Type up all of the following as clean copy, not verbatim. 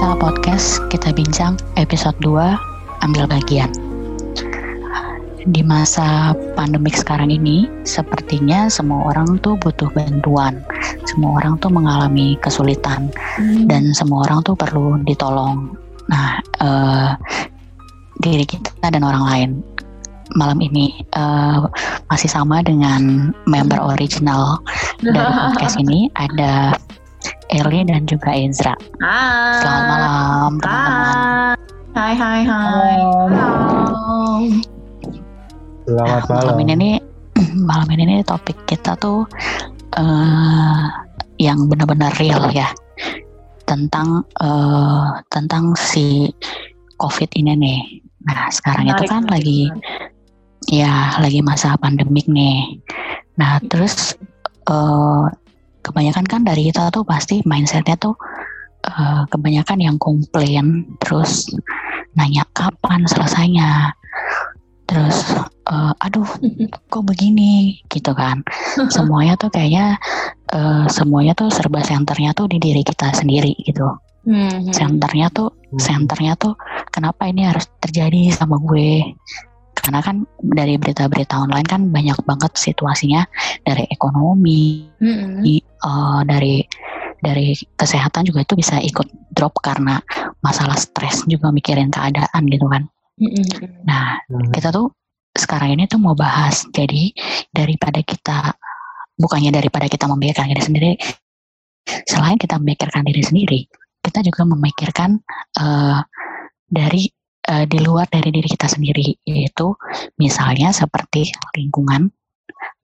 acara podcast Kita Bincang episode 2, ambil bagian. Di masa pandemik sekarang ini, sepertinya semua orang tuh butuh bantuan. Semua orang tuh mengalami kesulitan dan semua orang tuh perlu ditolong. Nah, diri kita dan orang lain. Malam ini masih sama dengan member original dari podcast ini, ada Erlin dan juga Ezra. Hai. Selamat malam teman-teman. Hai. Selamat malam. Malam ini topik kita tuh yang benar-benar real ya, tentang si COVID ini nih. Nah sekarang menarik, itu kan menarik. lagi masa pandemik nih. Nah terus kebanyakan kan dari kita tuh pasti mindsetnya tuh kebanyakan yang komplain, terus nanya kapan selesainya, terus aduh kok begini gitu kan. Semuanya tuh kayaknya semuanya tuh serba senternya tuh di diri kita sendiri gitu. Senternya tuh kenapa ini harus terjadi sama gue? Karena kan dari berita-berita online kan banyak banget situasinya, dari ekonomi, dari kesehatan juga itu bisa ikut drop karena masalah stres juga mikirin keadaan gitu kan. Nah kita tuh sekarang ini tuh mau bahas, jadi bukannya daripada kita memikirkan diri sendiri, selain kita memikirkan diri sendiri, kita juga memikirkan di luar dari diri kita sendiri, yaitu misalnya seperti lingkungan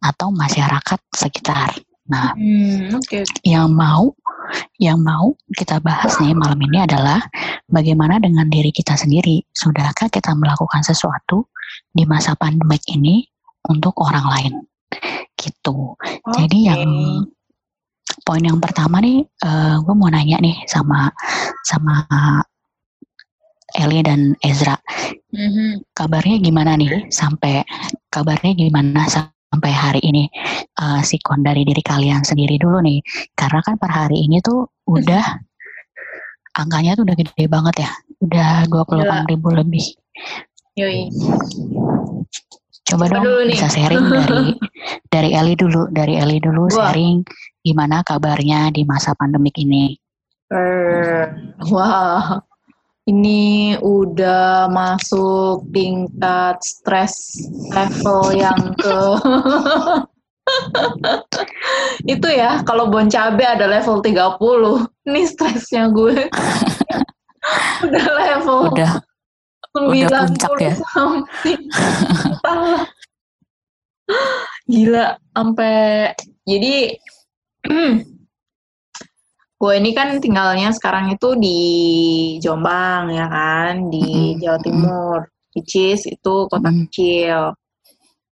atau masyarakat sekitar. Nah, yang mau kita bahas nih malam ini adalah bagaimana dengan diri kita sendiri. Sudahkah kita melakukan sesuatu di masa pandemik ini untuk orang lain? Gitu. Okay. Jadi poin yang pertama nih, gue mau nanya nih sama Eli dan Ezra. Kabarnya gimana sampai hari ini? Sikon dari diri kalian sendiri dulu nih, karena kan per hari ini tuh udah angkanya tuh udah gede banget ya, udah 28.000 lebih. Yoi. Coba dong bisa sharing dari Eli dulu. Sharing gimana kabarnya di masa pandemik ini? Wah, ini udah masuk tingkat stres level yang ke itu ya, kalau bon cabe ada level 30. Ini stresnya gue. Udah level 90 something. Gila, sampai jadi gue ini kan tinggalnya sekarang itu di Jombang ya kan, di Jawa Timur, which is itu kota kecil.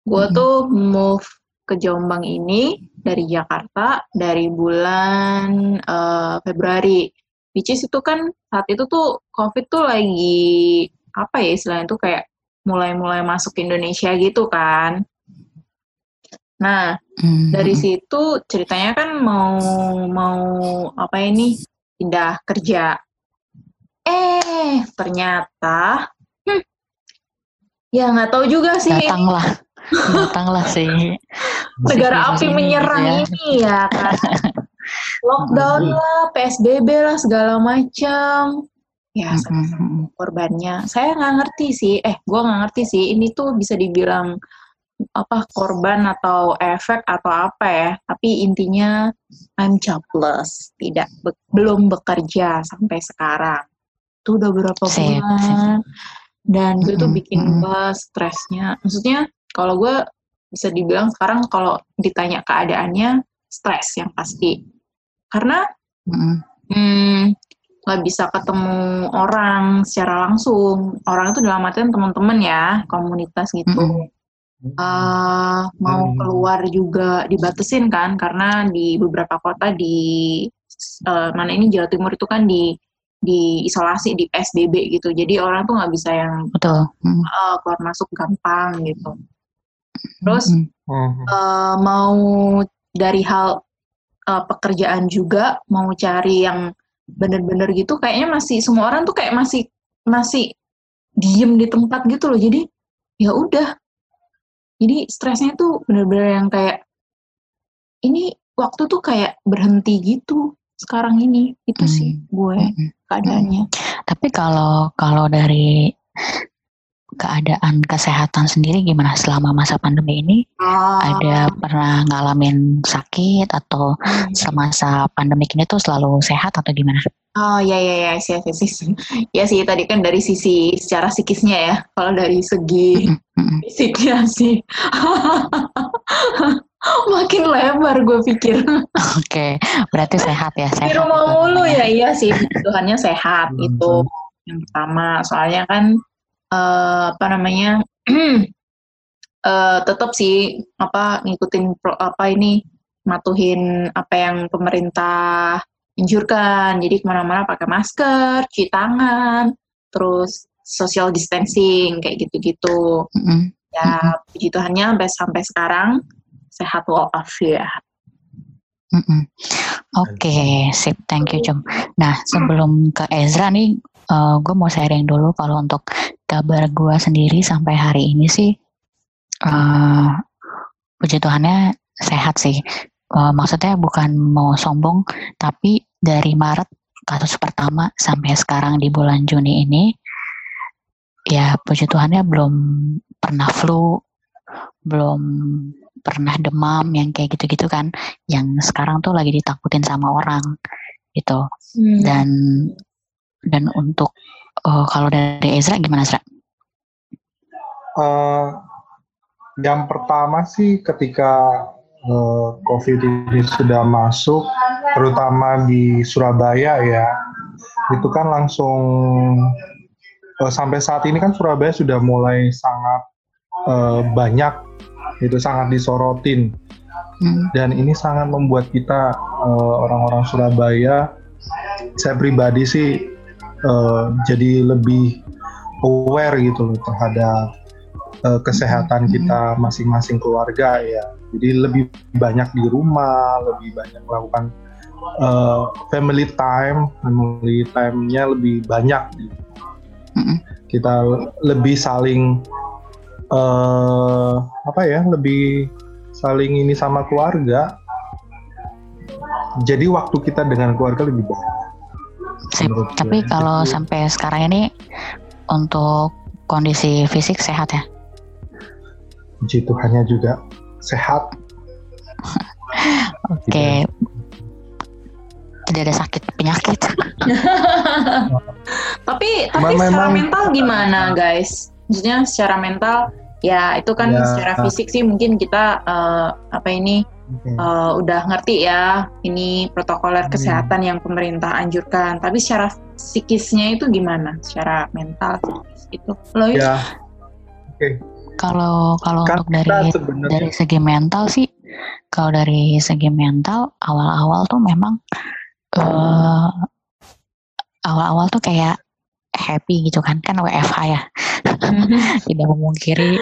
Gue tuh move ke Jombang ini dari Jakarta dari bulan Februari, which is itu kan saat itu tuh COVID tuh lagi apa ya istilahnya tuh kayak mulai masuk ke Indonesia gitu kan. Nah, dari situ ceritanya kan mau apa ini, pindah kerja. Ternyata ya nggak tahu juga sih. Datanglah sih. Negara api menyerang ini ya kan. Lockdown lah, PSBB lah segala macam. Ya, korbannya. Saya nggak ngerti sih. Gue nggak ngerti sih. Ini tuh bisa dibilang apa korban atau efek atau apa ya, tapi intinya I'm jobless, belum bekerja sampai sekarang. Itu udah berapa bulan dan gue tuh bikin gue stresnya. Maksudnya kalau gue bisa dibilang sekarang kalau ditanya keadaannya stres yang pasti, karena nggak bisa ketemu orang secara langsung. Orang itu dalam artian teman-teman ya, komunitas gitu. Mau keluar juga dibatasin kan, karena di beberapa kota di mana ini Jawa Timur itu kan di isolasi, di PSBB gitu, jadi orang tuh nggak bisa yang keluar masuk gampang gitu. Terus mau dari hal pekerjaan juga, mau cari yang bener-bener gitu, kayaknya masih semua orang tuh kayak masih diem di tempat gitu loh. Jadi ya udah, jadi stresnya tuh bener-bener yang kayak ini waktu tuh kayak berhenti gitu sekarang ini. Itu sih gue keadaannya. Tapi kalau dari keadaan kesehatan sendiri gimana selama masa pandemi ini? Ada pernah ngalamin sakit atau semasa pandemik ini tuh selalu sehat atau gimana? Ya sih, tadi kan dari sisi secara psikisnya ya. Kalau dari segi fisiknya sih makin lebar gue pikir. Oke, berarti sehat ya. Sehat di rumah mulu ya, iya sih, Tuhannya sehat itu yang pertama. Soalnya kan tetap sih ngikutin matuhin apa yang pemerintah anjurkan. Jadi kemana-mana pakai masker, cuci tangan, terus social distancing kayak gitu-gitu. Ya puji Tuhannya sampai sekarang sehat walafiat. Oke, sip, thank you Jom. Nah, sebelum ke Ezra nih, gue mau sharing dulu kalau untuk kabar gue sendiri sampai hari ini sih, puji Tuhannya sehat sih. Maksudnya bukan mau sombong, tapi dari Maret kasus pertama sampai sekarang di bulan Juni ini, ya puji Tuhannya belum pernah flu, belum pernah demam yang kayak gitu-gitu kan, yang sekarang tuh lagi ditakutin sama orang gitu. Dan untuk kalau dari Ezra gimana, Ezra? Yang pertama sih ketika COVID ini sudah masuk, terutama di Surabaya ya, itu kan langsung sampai saat ini kan Surabaya sudah mulai sangat banyak, itu sangat disorotin, dan ini sangat membuat kita orang-orang Surabaya, saya pribadi sih jadi lebih aware gitu loh terhadap kesehatan kita masing-masing keluarga ya. Jadi lebih banyak di rumah, lebih banyak melakukan family time-nya lebih banyak gitu. Kita lebih saling lebih saling ini sama keluarga. Jadi waktu kita dengan keluarga lebih banyak. Tapi kalau sampai sekarang ini untuk kondisi fisik sehat ya? Puji Tuhannya juga sehat. Oke. Tidak ada sakit penyakit. Tapi secara mental gimana guys? Maksudnya secara mental ya itu kan ya, secara fisik sih mungkin kita udah ngerti ya ini protokoler kesehatan yang pemerintah anjurkan. Tapi secara psikisnya itu gimana? Secara mental itu lo ya. Oke. Kalau untuk dari segi mental sih, kalau dari segi mental awal-awal tuh memang awal-awal tuh kayak happy gitu kan WFH ya. Tidak memungkiri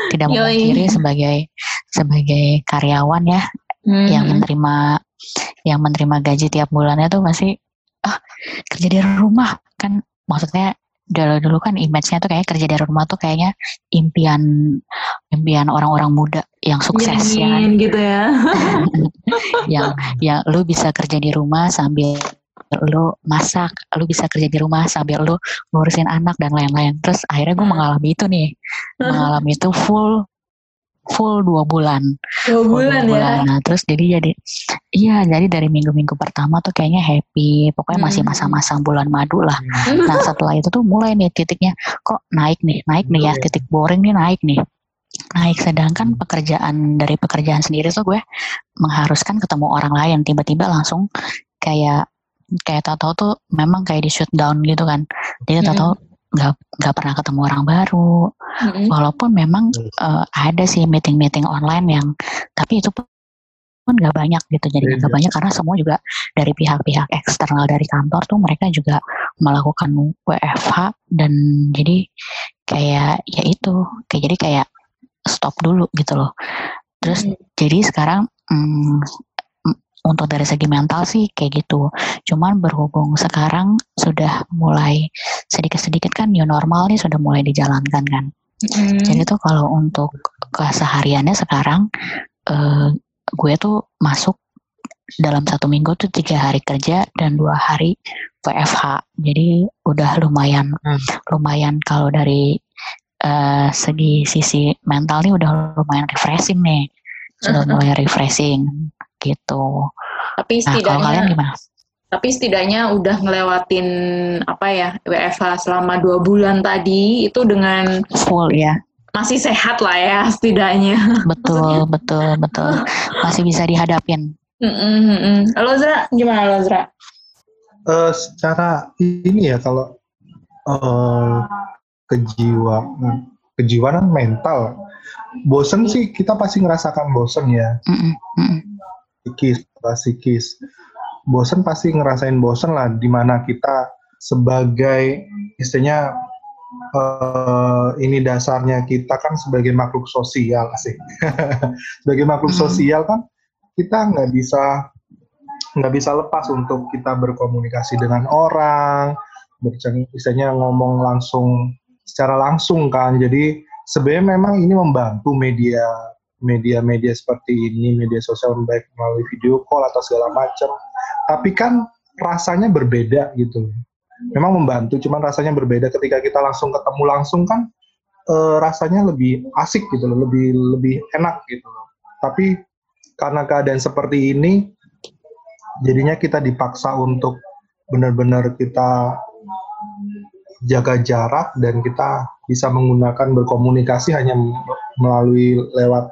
sebagai karyawan ya, yang menerima gaji tiap bulannya tuh masih kerja dari rumah kan. Maksudnya dulu kan image-nya tuh kayak kerja dari rumah tuh kayaknya impian orang-orang muda yang sukses ya gitu ya. yang lu bisa kerja di rumah sambil lu masak, lu bisa kerja di rumah sambil lu ngurusin anak dan lain-lain. Terus akhirnya gue mengalami itu full 2 bulan. 2 bulan. Nah, terus jadi dari minggu-minggu pertama tuh kayaknya happy, pokoknya masih masa-masa bulan madu lah. Nah, setelah itu tuh mulai nih titiknya kok naik nih ya, titik boring nih naik. Sedangkan pekerjaan sendiri tuh gue mengharuskan ketemu orang lain, tiba-tiba langsung kayak tahu tuh memang kayak di shutdown gitu kan. Jadi tahu nggak pernah ketemu orang baru. Walaupun memang ada sih meeting online yang, tapi itu pun nggak banyak gitu. Jadi nggak banyak karena semua juga dari pihak-pihak eksternal dari kantor tuh mereka juga melakukan WFH, dan jadi kayak ya itu jadi kayak stop dulu gitu loh. Terus jadi sekarang Untuk dari segi mental sih kayak gitu. Cuman berhubung sekarang sudah mulai sedikit-sedikit kan new normal nih sudah mulai dijalankan kan. Jadi tuh kalau untuk kesehariannya sekarang gue tuh masuk dalam 1 minggu tuh 3 hari kerja dan 2 hari WFH. Jadi udah lumayan kalau dari segi sisi mental nih udah lumayan refreshing nih. Sudah mulai refreshing gitu. Tapi setidaknya, nah, kalian gimana? Tapi setidaknya udah ngelewatin apa ya WFH selama 2 bulan tadi itu dengan full ya. Masih sehat lah ya setidaknya. Betul. Masih bisa dihadapin. Halo Zra, gimana lo Zra? Secara ini ya kalau kejiwaan mental, bosen sih kita pasti ngerasakan bosen ya. Psikis. Bosen pasti ngerasain bosen lah, dimana kita sebagai istilahnya ini dasarnya kita kan sebagai makhluk sosial sih. Sebagai makhluk sosial kan kita nggak bisa lepas untuk kita berkomunikasi dengan orang, istilahnya ngomong langsung secara langsung kan. Jadi sebenarnya memang ini membantu media seperti ini, media sosial baik melalui video call atau segala macam. Tapi kan rasanya berbeda gitu. Memang membantu, cuman rasanya berbeda ketika kita langsung ketemu langsung kan rasanya lebih asik gitu loh, lebih enak gitu loh. Tapi karena keadaan seperti ini jadinya kita dipaksa untuk benar-benar kita jaga jarak dan kita bisa menggunakan berkomunikasi hanya melalui lewat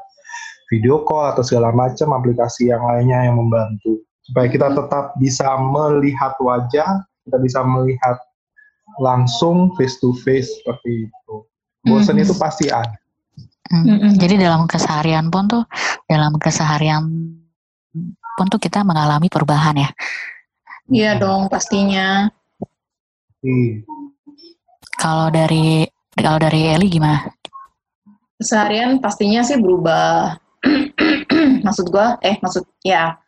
video call atau segala macam aplikasi yang lainnya yang membantu supaya kita tetap bisa melihat wajah, kita bisa melihat langsung face to face seperti itu. Bosan itu pasti ada. Jadi dalam keseharian pun tuh kita mengalami perubahan ya. Iya dong pastinya. Kalau dari Eli gimana? Keseharian pastinya sih berubah. maksud ya.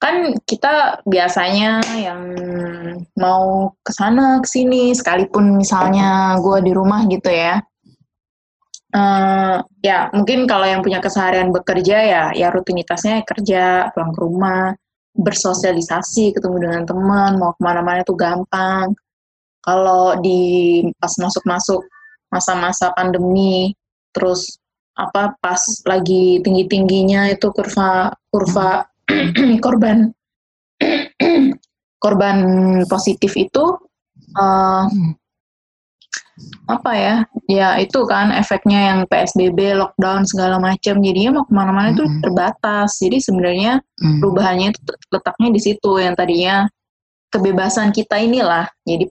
Kan kita biasanya yang mau kesana kesini, sekalipun misalnya gue di rumah gitu ya. Ya mungkin kalau yang punya keseharian bekerja ya rutinitasnya kerja, pulang ke rumah, bersosialisasi, ketemu dengan teman, mau kemana-mana itu gampang. Kalau di pas masuk-masuk masa-masa pandemi, terus apa pas lagi tinggi-tingginya itu kurva korban positif itu apa ya? Ya itu kan efeknya yang PSBB, lockdown segala macam. Jadinya mau kemana-mana itu terbatas. Jadi sebenarnya perubahannya itu letaknya di situ yang tadinya kebebasan kita inilah. Jadi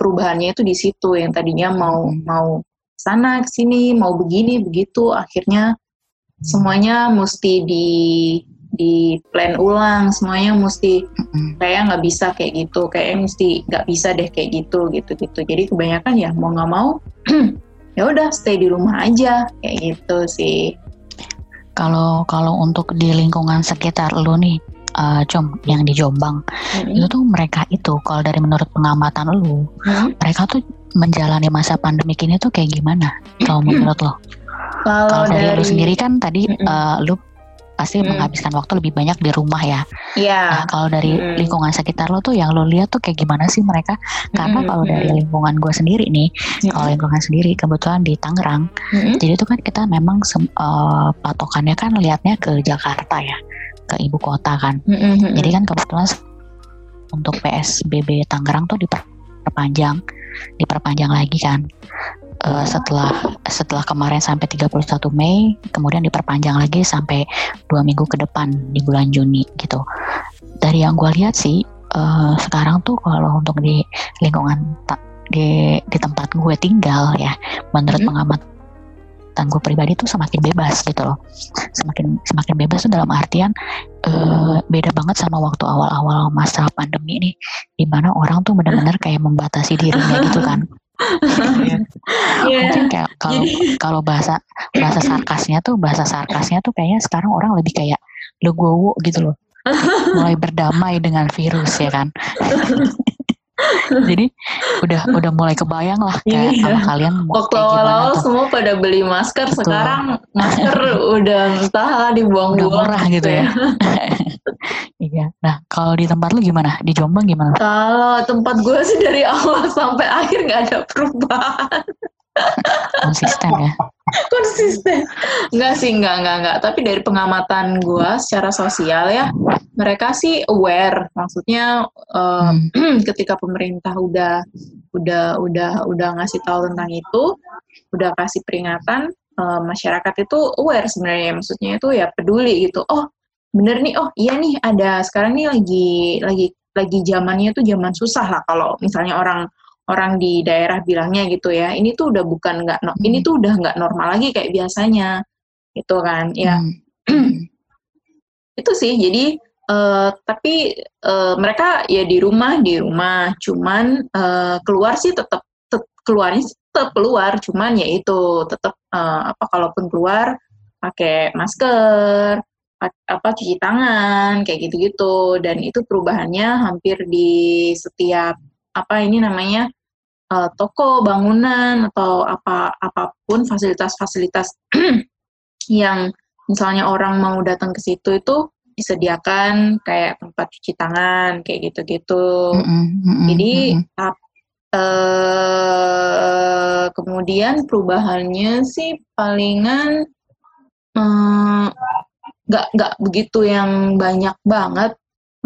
perubahannya itu di situ yang tadinya mau sana ke sini, mau begini begitu akhirnya semuanya mesti di plan ulang, semuanya mesti kayak nggak bisa kayak gitu, kayak mesti nggak bisa deh kayak gitu. Jadi kebanyakan ya mau nggak mau ya udah stay di rumah aja kayak gitu sih. Kalau untuk di lingkungan sekitar lu nih, yang di Jombang itu tuh mereka itu kalau dari menurut pengamatan lu, mereka tuh menjalani masa pandemi ini tuh kayak gimana? Kalau menurut lo? Kalau dari lu sendiri kan tadi lu pasti menghabiskan waktu lebih banyak di rumah ya. Iya. Nah, kalau dari lingkungan sekitar lo tuh yang lo lihat tuh kayak gimana sih mereka? Karena kalau dari lingkungan gue sendiri nih, kalau lingkungan sendiri kebetulan di Tangerang, jadi tuh kan kita memang patokannya kan lihatnya ke Jakarta ya, ke ibu kota kan. Jadi kan kebetulan untuk PSBB Tangerang tuh diperpanjang lagi kan. Setelah kemarin sampai 31 Mei, kemudian diperpanjang lagi sampai 2 minggu ke depan di bulan Juni gitu. Dari yang gue lihat sih sekarang tuh kalau untuk di lingkungan di tempat gue tinggal ya, menurut pengamatan gue pribadi tuh semakin bebas gitu loh. Semakin bebas tuh dalam artian beda banget sama waktu awal-awal masa pandemi nih, di mana orang tuh benar-benar kayak membatasi dirinya gitu kan. Mungkin kayak kalau bahasa sarkasnya tuh kayaknya sekarang orang lebih kayak legowo gitu loh. mulai berdamai dengan virus ya kan. Jadi udah mulai kebayang lah kayak sama kalian waktu awal-awal semua pada beli masker. Betul. Sekarang masker udah entahlah dibuang-buang, udah murah gitu ya. Iya. Nah kalau di tempat lu gimana? Di Jombang gimana? Kalau tempat gue sih dari awal sampai akhir nggak ada perubahan. Konsisten ya? Konsisten. Enggak sih, enggak. Tapi dari pengamatan gue secara sosial ya, mereka sih aware. Maksudnya ketika pemerintah udah ngasih tahu tentang itu, udah kasih peringatan, masyarakat itu aware sebenarnya. Maksudnya itu ya peduli gitu. Oh, bener nih. Oh, iya nih ada. Sekarang nih lagi zamannya tuh zaman susah lah kalau misalnya orang di daerah bilangnya gitu ya, ini tuh udah bukan nggak, ini tuh udah nggak normal lagi kayak biasanya, gitu kan, ya. Itu sih, jadi tapi mereka ya di rumah, cuman keluar sih tetap keluar, cuman ya itu tetap kalaupun keluar pakai masker, cuci tangan, kayak gitu-gitu, dan itu perubahannya hampir di setiap toko, bangunan, atau apapun fasilitas-fasilitas yang misalnya orang mau datang ke situ itu disediakan kayak tempat cuci tangan, kayak gitu-gitu. Jadi kemudian perubahannya sih palingan nggak begitu yang banyak banget.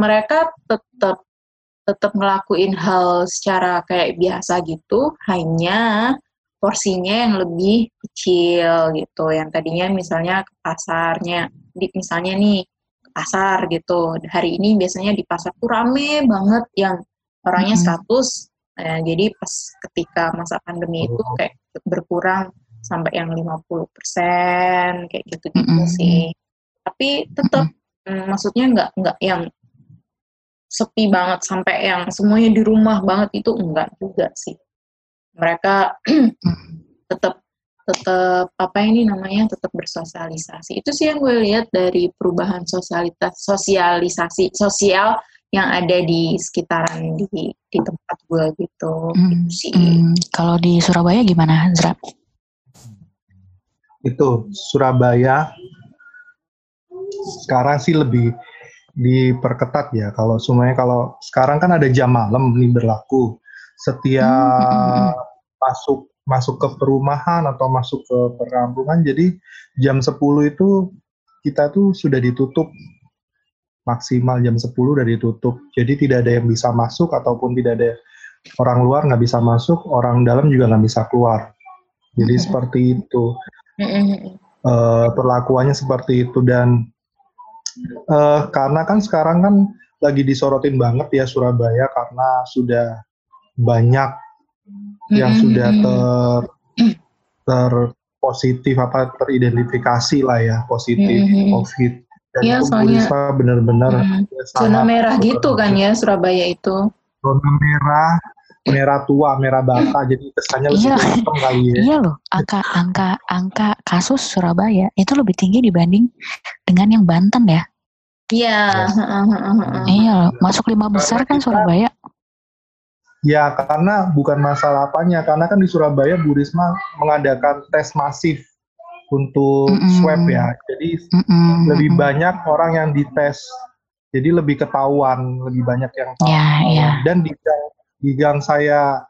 Mereka tetap ngelakuin hal secara kayak biasa gitu, hanya porsinya yang lebih kecil gitu. Yang tadinya misalnya ke pasarnya, misalnya nih ke pasar gitu. Hari ini biasanya di pasar tuh rame banget yang orangnya 100. Jadi pas ketika masa pandemi itu kayak berkurang sampai yang 50% kayak gitu-gitu sih. Tapi tetap maksudnya nggak yang sepi banget sampai yang semuanya di rumah banget, itu enggak juga sih. Mereka tetap tetap bersosialisasi. Itu sih yang gue lihat dari perubahan sosialisasi sosial yang ada di sekitaran di tempat gue gitu. Itu sih. Kalau di Surabaya gimana, Ezra? Itu Surabaya sekarang sih lebih diperketat ya, kalau semuanya, kalau sekarang kan ada jam malam ini berlaku setiap masuk ke perumahan atau masuk ke perkampungan. Jadi jam 10 itu kita tuh sudah ditutup, maksimal jam 10 udah ditutup, jadi tidak ada yang bisa masuk, ataupun tidak ada orang luar nggak bisa masuk, orang dalam juga nggak bisa keluar. Jadi seperti itu perlakuannya seperti itu. Dan karena kan sekarang kan lagi disorotin banget ya Surabaya, karena sudah banyak yang sudah terpositif teridentifikasi lah ya, positif COVID. Dan ya, itu Bu Risma benar-benar zona merah gitu kan ya Surabaya itu. Zona merah, merah tua, merah bata, jadi kesannya lebih hitam kali ya. Iya loh, angka kasus Surabaya itu lebih tinggi dibanding dengan yang Banten ya. Iya. Iya loh, masuk 5 besar kan Surabaya. Ya, karena bukan masalah apanya, karena kan di Surabaya Bu Risma mengadakan tes masif untuk swab ya. Jadi lebih banyak orang yang dites, jadi lebih ketahuan, lebih banyak yang tahu. Yeah. Dan di gang saya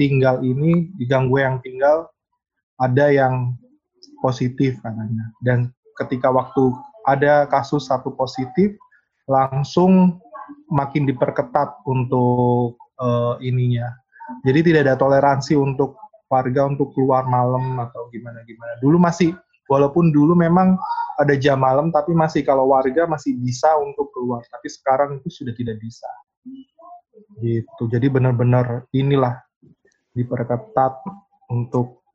tinggal ini, di gang gue yang tinggal ada yang positif katanya. Dan ketika waktu ada kasus satu positif, langsung makin diperketat untuk ininya. Jadi tidak ada toleransi untuk warga untuk keluar malam atau gimana. Dulu masih, walaupun dulu memang ada jam malam, tapi masih kalau warga masih bisa untuk keluar. Tapi sekarang itu sudah tidak bisa. Gitu. Jadi benar-benar inilah diperketat untuk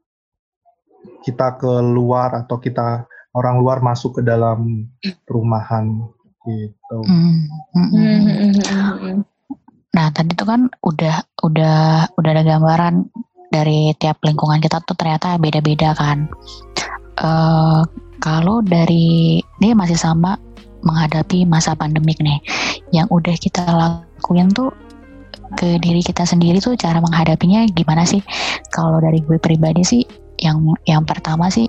kita keluar atau kita orang luar masuk ke dalam perumahan gitu. Nah, tadi itu kan udah ada gambaran dari tiap lingkungan kita tuh ternyata beda-beda kan. Kalau dari ini masih sama menghadapi masa pandemik nih. Yang udah kita lakuin tuh ke diri kita sendiri tuh cara menghadapinya gimana sih? Kalau dari gue pribadi sih yang pertama sih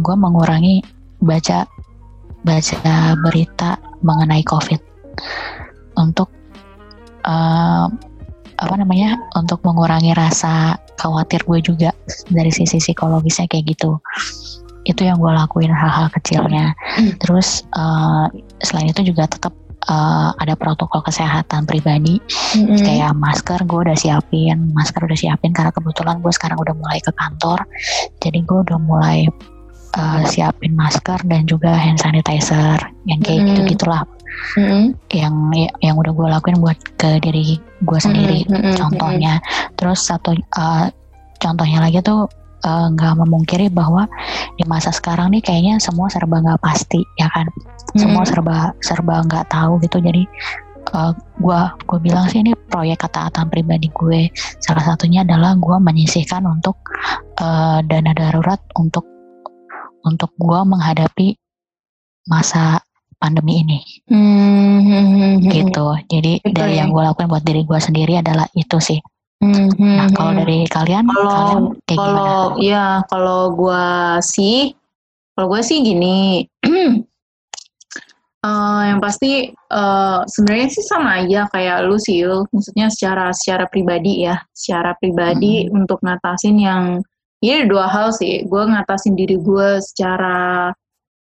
gue mengurangi baca berita mengenai COVID untuk untuk mengurangi rasa khawatir gue juga dari sisi psikologisnya kayak gitu. Itu yang gue lakuin, hal-hal kecilnya. Terus selain itu juga tetap ada protokol kesehatan pribadi, kayak masker gue udah siapin, karena kebetulan gue sekarang udah mulai ke kantor, jadi gue udah mulai siapin masker dan juga hand sanitizer yang kayak gitu-gitulah. Yang udah gue lakuin buat ke diri gue sendiri, contohnya. Terus satu contohnya lagi tuh nggak memungkiri bahwa di masa sekarang nih kayaknya semua serba nggak pasti, ya kan? Semua serba nggak tahu gitu. Jadi gue bilang sih ini proyek ketaatan pribadi gue. Salah satunya adalah gue menyisihkan untuk dana darurat untuk gue menghadapi masa pandemi ini, gitu. Jadi betul, dari yang gue lakuin buat diri gue sendiri adalah itu sih. Nah kalau dari kalian kayak gimana? Ya kalau gue sih gini, yang pasti sebenarnya sih sama aja kayak lu sih, maksudnya secara pribadi untuk ngatasin yang ini dua hal sih. Gue ngatasin diri gue secara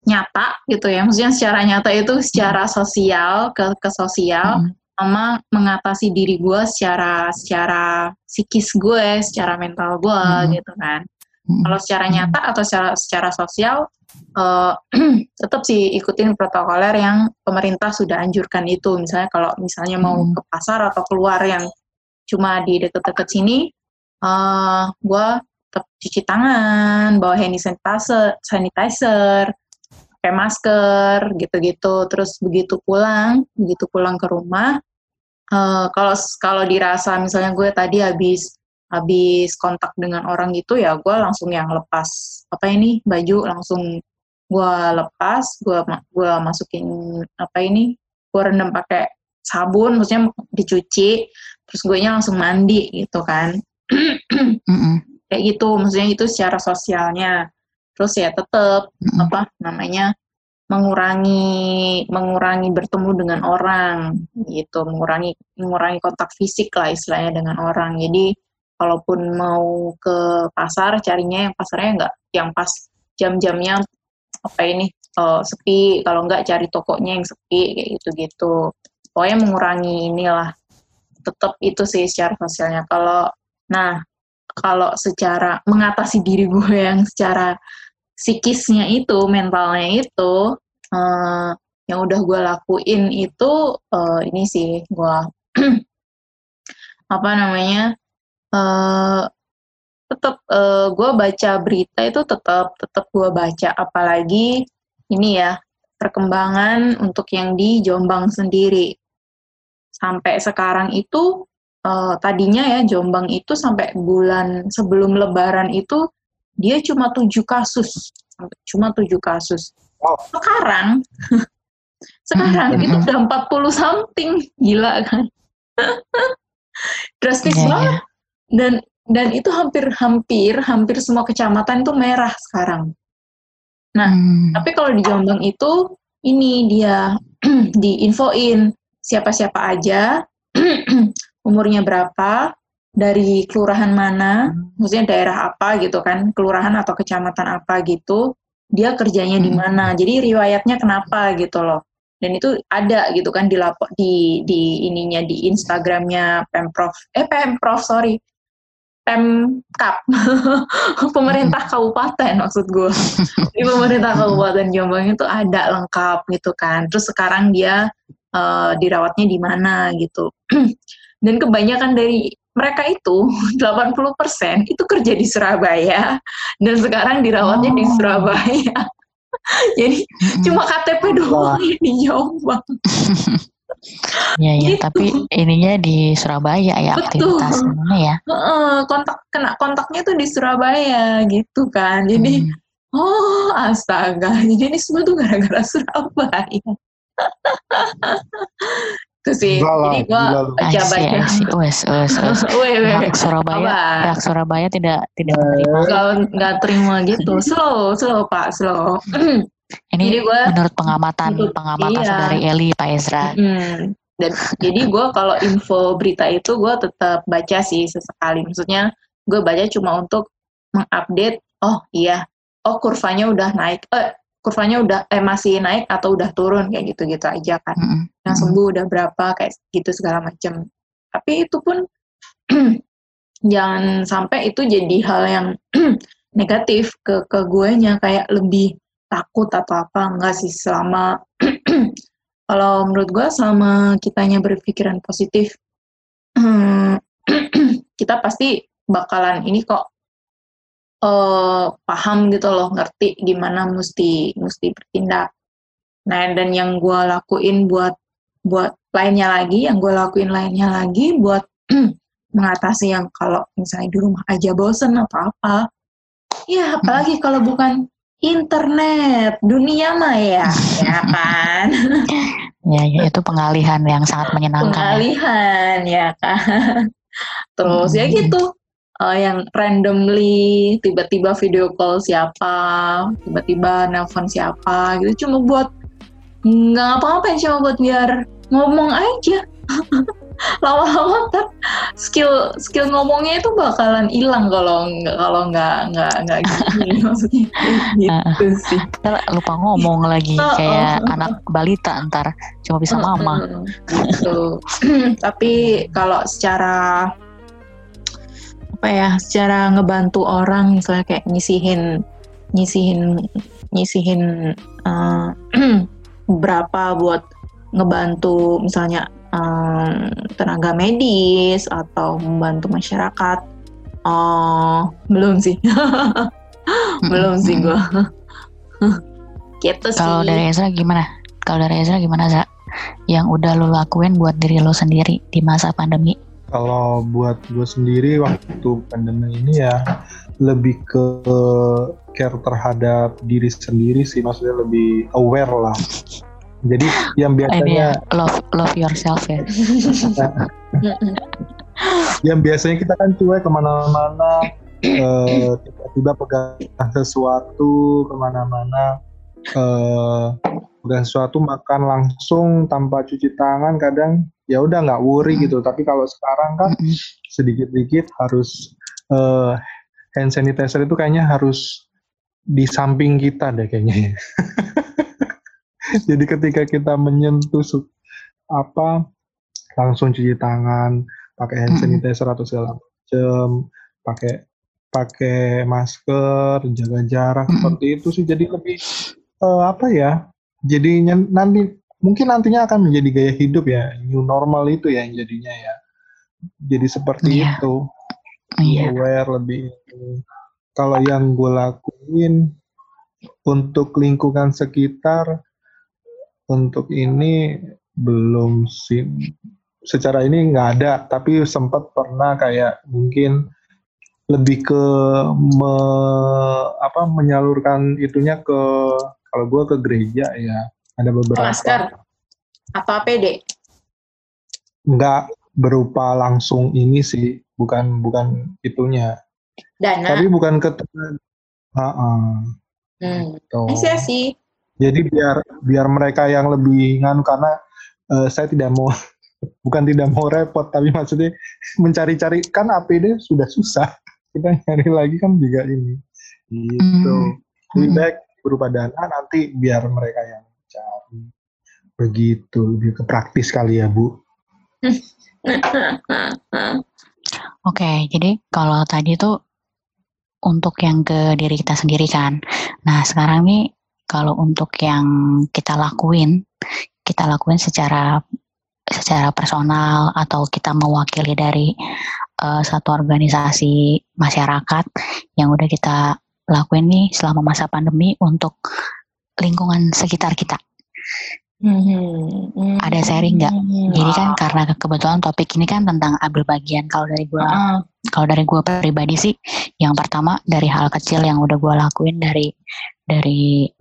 nyata gitu ya, maksudnya secara nyata itu secara sosial ke sosial, sama mengatasi diri gue secara psikis gue, secara mental gue gitu kan. Kalau secara nyata atau secara sosial tetap sih ikutin protokoler yang pemerintah sudah anjurkan itu. Misalnya kalau mau ke pasar atau keluar yang cuma di deket-deket sini, gue tetap cuci tangan, bawa hand sanitizer, pakai masker gitu-gitu. Terus begitu pulang ke rumah, kalau dirasa misalnya gue tadi habis kontak dengan orang gitu, ya gue langsung yang lepas baju, langsung gue lepas, gue masukin gue rendam pakai sabun, maksudnya dicuci, terus gue nya langsung mandi gitu kan. Kayak gitu, maksudnya itu secara sosialnya. Terus ya tetap mengurangi bertemu dengan orang gitu, mengurangi kontak fisik lah istilahnya dengan orang. Jadi kalaupun mau ke pasar, carinya yang pasarnya enggak yang pas jam-jamnya sepi, kalau enggak cari tokonya yang sepi kayak gitu-gitu. Pokoknya mengurangi inilah, tetap itu sih secara sosialnya. Kalau secara mengatasi diri gue yang secara psikisnya itu, mentalnya itu, yang udah gue lakuin itu, ini sih gue tetap gue baca berita itu tetap gue baca, apalagi ini ya perkembangan untuk yang di Jombang sendiri sampai sekarang itu. Tadinya ya Jombang itu sampai bulan sebelum Lebaran itu dia cuma 7 kasus. Wow. Sekarang itu udah 40 something, gila kan? Drastis banget. Dan itu hampir semua kecamatan itu merah sekarang. Nah, tapi kalau di Jombang itu ini dia diinfoin siapa-siapa aja umurnya berapa, dari kelurahan mana, maksudnya daerah apa gitu kan, kelurahan atau kecamatan apa gitu, dia kerjanya di mana, jadi riwayatnya kenapa gitu loh. Dan itu ada gitu kan di ininya, di Instagramnya Pemkap pemerintah kabupaten, maksud gue di pemerintah kabupaten Jombang itu ada lengkap gitu kan. Terus sekarang dia dirawatnya di mana gitu. Dan kebanyakan dari mereka itu 80% itu kerja di Surabaya dan sekarang dirawatnya di Surabaya. Jadi cuma KTP doang di Jombang. Ya, gitu. Tapi ininya di Surabaya ya, aktivitasnya ya. Kontaknya tuh di Surabaya gitu kan. Jadi Oh, astaga. Jadi ini semua tuh gara-gara Surabaya. Terus sih, ini gue baca-baca. Surabaya tidak menerima. Kalau nggak terima gitu, slow Pak, slow. Ini gua, menurut pengamatan iya, saudari Eli, Pak Ezra. Dan jadi gue kalau info berita itu gue tetap baca sih sesekali. Maksudnya gue baca cuma untuk mengupdate. Oh iya, kurvanya udah naik. Kurvanya udah masih naik atau udah turun, kayak gitu-gitu aja kan. Yang sembuh udah berapa, kayak gitu segala macam. Tapi itu pun jangan sampai itu jadi hal yang negatif ke guenya, kayak lebih takut atau apa. Enggak sih, selama kalau menurut gue selama kitanya berpikiran positif, kita pasti bakalan ini kok. Paham gitu loh, ngerti gimana mesti bertindak. Nah, dan yang gue lakuin buat lainnya lagi buat mengatasi yang kalau misalnya di rumah aja bosen atau apa ya, apalagi kalau bukan internet, dunia maya, ya kan? ya itu pengalihan yang sangat menyenangkan. Pengalihan ya kan. Terus ya gitu. Yang randomly tiba-tiba video call siapa, tiba-tiba nelfon siapa gitu, cuma buat nggak apa-apa, cuma buat biar ngomong aja. Lama-lama kan skill ngomongnya itu bakalan hilang kalau nggak gini. Maksudnya gitu sih, lupa ngomong lagi kayak anak balita, ntar cuma bisa mama gitu. Tapi kalau secara ngebantu orang, misalnya kayak nyisihin berapa buat ngebantu misalnya tenaga medis atau membantu masyarakat. Belum sih. Belum sih gue. Gitu sih. Kalau dari Ezra gimana, Za? Yang udah lo lakuin buat diri lo sendiri di masa pandemi? Kalau buat gue sendiri waktu pandemi ini ya lebih ke care terhadap diri sendiri sih, maksudnya lebih aware lah. Jadi yang biasanya love yourself ya. Yang biasanya kita kan cuek kemana-mana, tiba-tiba pegang sesuatu kemana-mana, makan langsung tanpa cuci tangan, kadang ya udah nggak worry gitu. Tapi kalau sekarang kan sedikit-sedikit harus hand sanitizer itu kayaknya harus di samping kita deh kayaknya. Jadi ketika kita menyentuh apa, langsung cuci tangan, pakai hand sanitizer atau segala macam, pakai masker, jaga jarak, seperti itu sih. Jadi lebih jadinya nanti mungkin nantinya akan menjadi gaya hidup ya, new normal itu ya yang jadinya ya. Jadi seperti itu. Yeah. Aware lebih. Kalau yang gue lakuin untuk lingkungan sekitar, untuk ini belum sih. Secara ini nggak ada, tapi sempat pernah kayak mungkin lebih ke menyalurkan itunya ke, kalau gue ke gereja ya. Ada beberapa masker apa APD? Enggak berupa langsung ini sih, bukan itunya. Dana. Tapi bukan ke gitu. Bisa sih. Jadi biar mereka yang lebih nganu, karena saya tidak mau bukan tidak mau repot, tapi maksudnya mencari-cari kan APD sudah susah. Kita nyari lagi kan juga ini. Gitu. Lebih baik berupa dana, nanti biar mereka yang cari. Begitu, lebih ke praktis kali ya, Bu. Oke, jadi kalau tadi tuh untuk yang ke diri kita sendiri kan. Nah, sekarang nih kalau untuk yang kita lakuin secara personal atau kita mewakili dari satu organisasi masyarakat yang udah kita lakuin nih selama masa pandemi untuk lingkungan sekitar kita. Ada sharing nggak? Jadi kan karena kebetulan topik ini kan tentang ambil bagian. Kalau dari gue pribadi sih, yang pertama dari hal kecil yang udah gue lakuin dari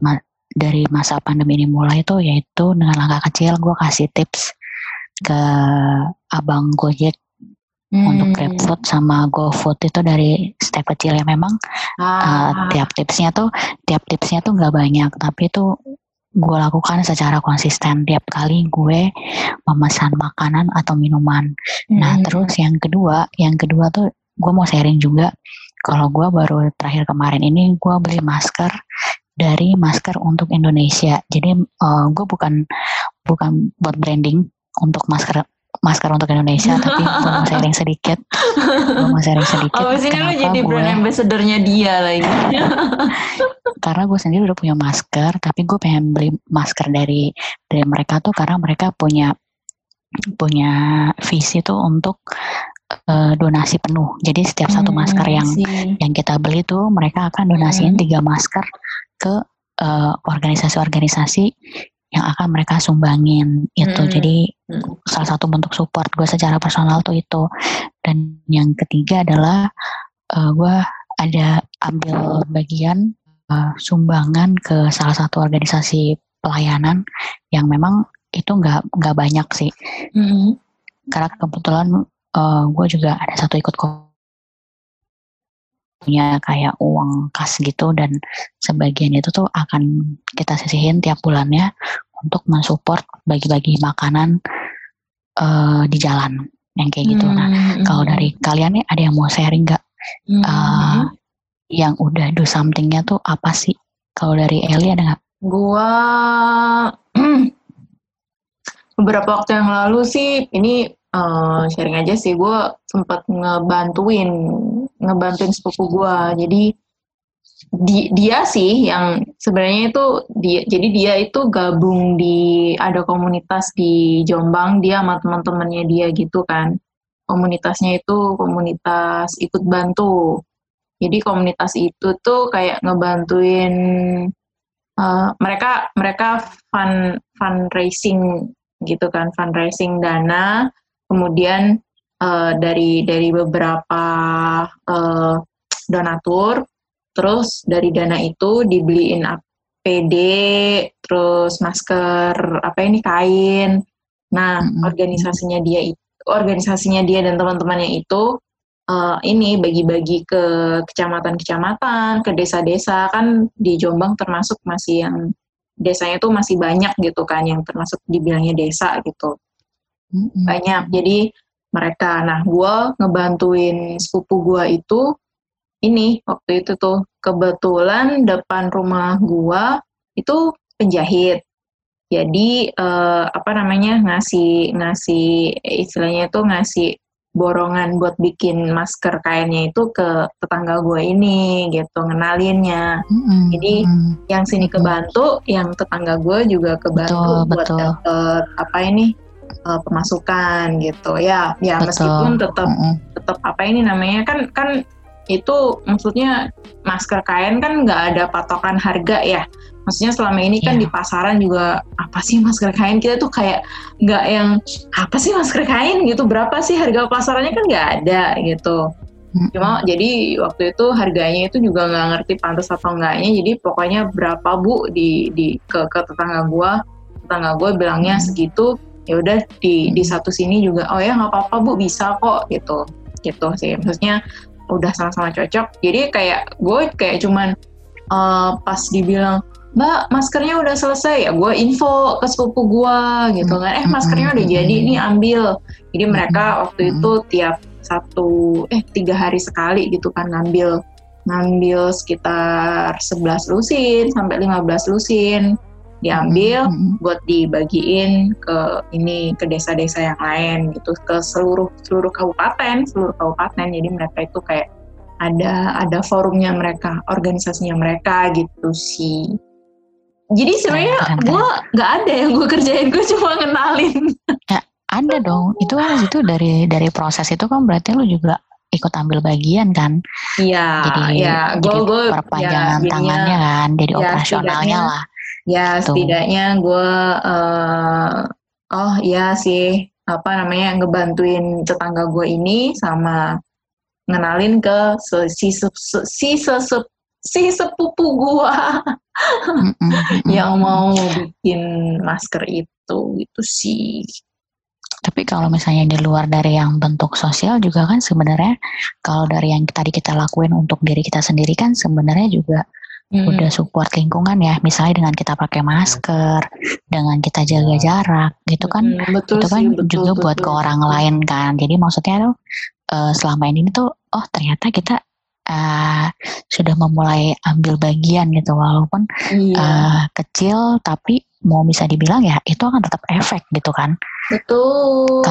masa pandemi ini mulai itu, yaitu dengan langkah kecil gue kasih tips ke abang Gojek untuk Grab Food sama Go Food itu dari step kecil ya memang. Tiap tipsnya tuh nggak banyak, tapi itu gue lakukan secara konsisten tiap kali gue memesan makanan atau minuman. Nah terus yang kedua tuh gue mau sharing juga. Kalau gue baru terakhir kemarin ini gue beli masker dari Masker untuk Indonesia. Jadi gue bukan buat branding untuk masker untuk Indonesia, tapi gue mau sharing sedikit. Abis ini lo jadi brand ambassador-nya dia lagi. Karena gue sendiri udah punya masker, tapi gue pengen beli masker dari mereka tuh karena mereka punya visi tuh untuk donasi penuh. Jadi setiap satu masker yang kita beli tuh mereka akan donasiin 3 masker ke organisasi-organisasi yang akan mereka sumbangin itu. Jadi salah satu bentuk support gue secara personal tuh itu. Dan yang ketiga adalah gue ada ambil bagian sumbangan ke salah satu organisasi pelayanan yang memang itu nggak banyak sih. Karena kebetulan gue juga ada satu ikut punya kayak uang kas gitu, dan sebagian itu tuh akan kita sisihin tiap bulannya untuk mensupport bagi-bagi makanan di jalan yang kayak gitu. Nah kalau dari kalian nih ada yang mau sharing nggak yang udah do somethingnya tuh apa sih? Kalau dari Eli ada nggak? Gua beberapa waktu yang lalu sih ini sharing aja sih, gue sempat ngebantuin sepupu gue. Jadi dia sih yang sebenarnya itu dia itu gabung di ada komunitas di Jombang, dia sama teman-temannya dia gitu kan. Komunitasnya itu komunitas ikut bantu. Jadi komunitas itu tuh kayak ngebantuin mereka fundraising gitu kan, fundraising dana. Kemudian dari beberapa donatur, terus dari dana itu dibeliin APD, terus masker, kain. Nah, organisasinya dia dan teman-temannya itu ini bagi-bagi ke kecamatan-kecamatan, ke desa-desa. Kan di Jombang termasuk masih yang desanya tuh masih banyak gitu kan, yang termasuk dibilangnya desa gitu. Banyak, jadi mereka, gue ngebantuin sepupu gue itu, ini waktu itu tuh, kebetulan depan rumah gue itu penjahit, jadi ngasih istilahnya itu ngasih borongan buat bikin masker kainnya itu ke tetangga gue ini gitu, ngenalinnya. Jadi yang sini kebantu, yang tetangga gue juga kebantu buat dapet pemasukan gitu ya betul. Meskipun tetap kan itu maksudnya masker kain kan nggak ada patokan harga ya, maksudnya selama ini kan di pasaran juga apa sih masker kain, kita tuh kayak nggak yang apa sih masker kain gitu, berapa sih harga pasarannya, kan nggak ada gitu. Cuma jadi waktu itu harganya itu juga nggak ngerti pantas atau enggaknya, jadi pokoknya berapa bu di ke tetangga gue bilangnya segitu. Ya udah di satu sini juga, oh ya nggak apa-apa bu, bisa kok gitu sih, maksudnya udah sama-sama cocok. Jadi kayak gue kayak cuman pas dibilang mbak maskernya udah selesai ya, gue info ke sepupu gue gitu kan, maskernya udah jadi nih, ambil. Jadi mereka waktu itu tiap 3 hari sekali gitu kan, ngambil sekitar 11 lusin sampai 15 lusin diambil buat dibagiin ke desa-desa yang lain gitu, ke seluruh kabupaten. Jadi mereka itu kayak ada forumnya mereka, organisasinya mereka gitu sih. Jadi sebenarnya gue nggak ada yang gue kerjain, gue cuma ngenalin. Ya, ada dong, itu dari proses itu kan berarti lo juga ikut ambil bagian kan? Iya. Jadi perpanjangan tangannya kan, jadi operasionalnya lah. Ya setidaknya gue ngebantuin tetangga gue ini sama ngenalin ke si sepupu gue yang mau bikin masker itu gitu sih. Tapi kalau misalnya di luar dari yang bentuk sosial juga kan sebenarnya kalau dari yang tadi kita lakuin untuk diri kita sendiri kan sebenarnya juga udah support lingkungan ya, misalnya dengan kita pakai masker, dengan kita jaga jarak gitu kan, betul itu kan sih, juga betul, buat ke orang lain kan. Jadi maksudnya tuh selama ini tuh oh ternyata kita sudah memulai ambil bagian gitu walaupun kecil tapi mau bisa dibilang ya itu akan tetap efek gitu kan. Betul.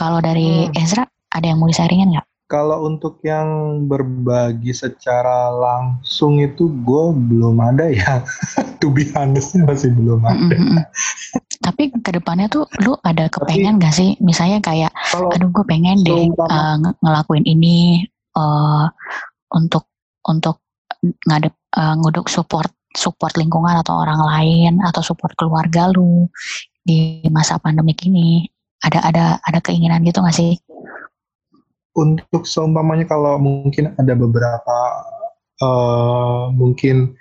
Kalau dari Ezra ada yang mau disaringin nggak? Kalau untuk yang berbagi secara langsung itu gue belum ada ya. To be honest masih belum ada. Tapi kedepannya tuh lu ada kepengen nggak sih? Misalnya kayak gue pengen deh ngelakuin ini untuk nguduk support lingkungan atau orang lain atau support keluarga lu di masa pandemik ini, ada keinginan gitu nggak sih? Untuk seumpamanya kalau mungkin ada beberapa mungkin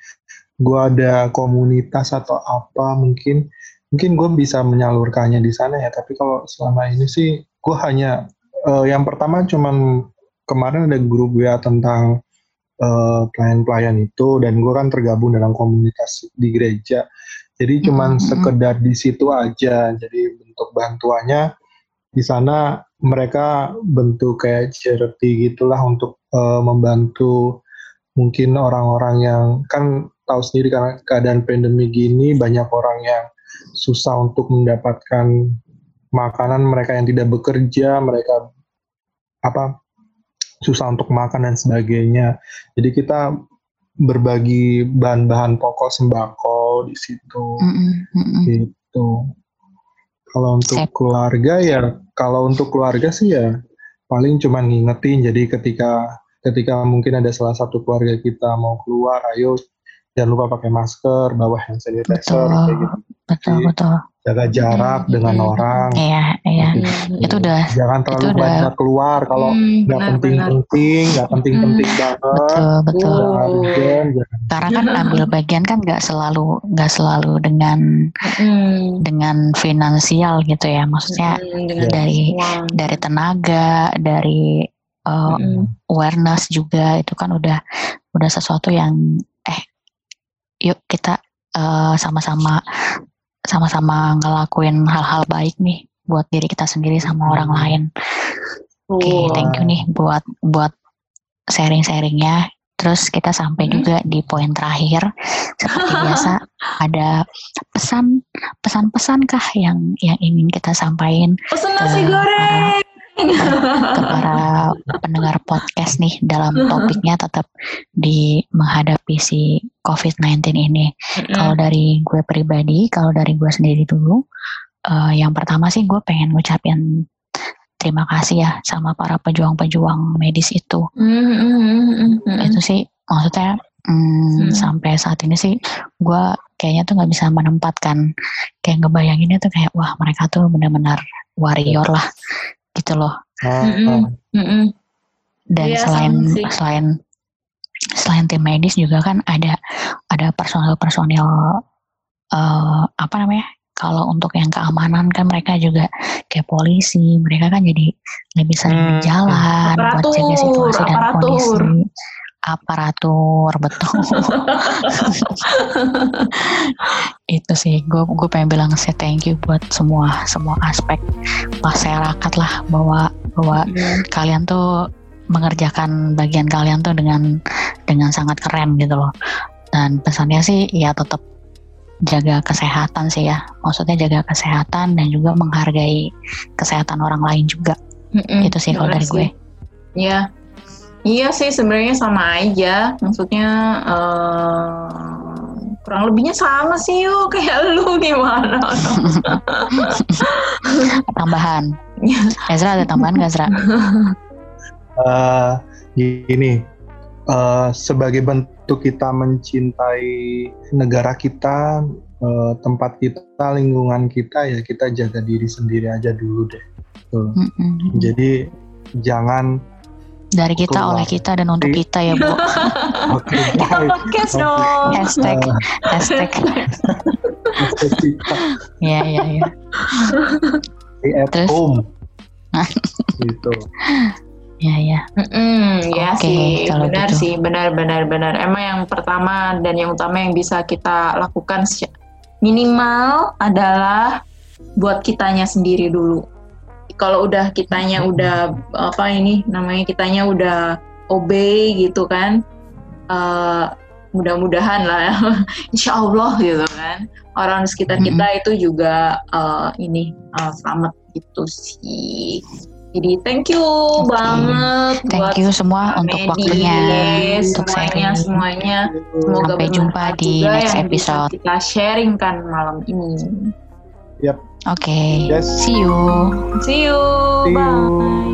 gue ada komunitas atau apa mungkin gue bisa menyalurkannya di sana ya. Tapi kalau selama ini sih gue hanya yang pertama cuman kemarin ada grup WA tentang pelayan-pelayan itu dan gue kan tergabung dalam komunitas di gereja. Jadi cuman sekedar di situ aja. Jadi bentuk bantuannya di sana mereka bentuk kayak charity gitulah untuk membantu mungkin orang-orang yang kan tahu sendiri karena keadaan pandemi gini banyak orang yang susah untuk mendapatkan makanan, mereka yang tidak bekerja, mereka susah untuk makan dan sebagainya. Jadi kita berbagi bahan-bahan pokok sembako di situ. Gitu. Kalau untuk keluarga ya, paling cuma ngingetin. Jadi ketika mungkin ada salah satu keluarga kita mau keluar, ayo jangan lupa pakai masker, bawa hand sanitizer, kayak gitu. Betul. Jaga jarak dengan orang. Iya. Gitu. Itu udah. Jangan terlalu banyak keluar kalau nggak penting-penting, banget. Betul. Karena kan ambil bagian kan nggak selalu dengan finansial gitu ya. Maksudnya dari tenaga, dari awareness juga itu kan udah sesuatu yang yuk kita sama-sama ngelakuin hal-hal baik nih buat diri kita sendiri sama orang lain. Oke, thank you nih buat sharing-sharingnya. Terus kita sampai juga di poin terakhir. Seperti biasa ada pesan-pesan kah yang ingin kita sampaikan? Pesan nasi goreng ke para pendengar podcast nih dalam topiknya tetap di menghadapi si COVID-19 ini. Kalau dari gue pribadi, yang pertama sih gue pengen ngucapin terima kasih ya sama para pejuang-pejuang medis itu. Itu sih maksudnya sampai saat ini sih gue kayaknya tuh nggak bisa menempatkan kayak ngebayanginnya tuh kayak wah mereka tuh benar-benar warrior lah. Gitu loh. Dan ya, selain tim medis juga kan ada personil kalau untuk yang keamanan kan mereka juga kayak polisi, mereka kan jadi lebih sering di jalan buat jaga situasi dan kondisi aparatur betul. Itu sih gue pengen bilang sih thank you buat semua aspek masyarakat lah bahwa kalian tuh mengerjakan bagian kalian tuh dengan sangat keren gitu loh. Dan pesannya sih ya tetap jaga kesehatan sih ya, maksudnya jaga kesehatan dan juga menghargai kesehatan orang lain juga. Itu sih kalau dari gue. Iya. Iya sih sebenarnya sama aja, maksudnya kurang lebihnya sama sih yuk, kayak lu gimana? Tambahan, Ezra ada tambahan nggak Ezra? Sebagai bentuk kita mencintai negara kita, tempat kita, lingkungan kita, ya kita jaga diri sendiri aja dulu deh. Jadi jangan dari kita, keluar. Oleh kita, dan untuk kita ya Bu. Oke, kita podcast dong. Hashtag. Ya. Terus. Gitu. Ya. Ya okay, sih, benar gitu. Sih, benar. Emang yang pertama dan yang utama yang bisa kita lakukan minimal adalah buat kitanya sendiri dulu. Kalau udah kitanya udah obey gitu kan, mudah-mudahan lah, insya Allah gitu kan. Orang di sekitar kita itu juga selamat gitu sih. Jadi thank you banget. Thank you semua untuk waktunya, untuk semuanya. Semoga sampai jumpa di next episode. Kita sharing kan malam ini. Yep. Oke. Okay. Yes. See you. Bye.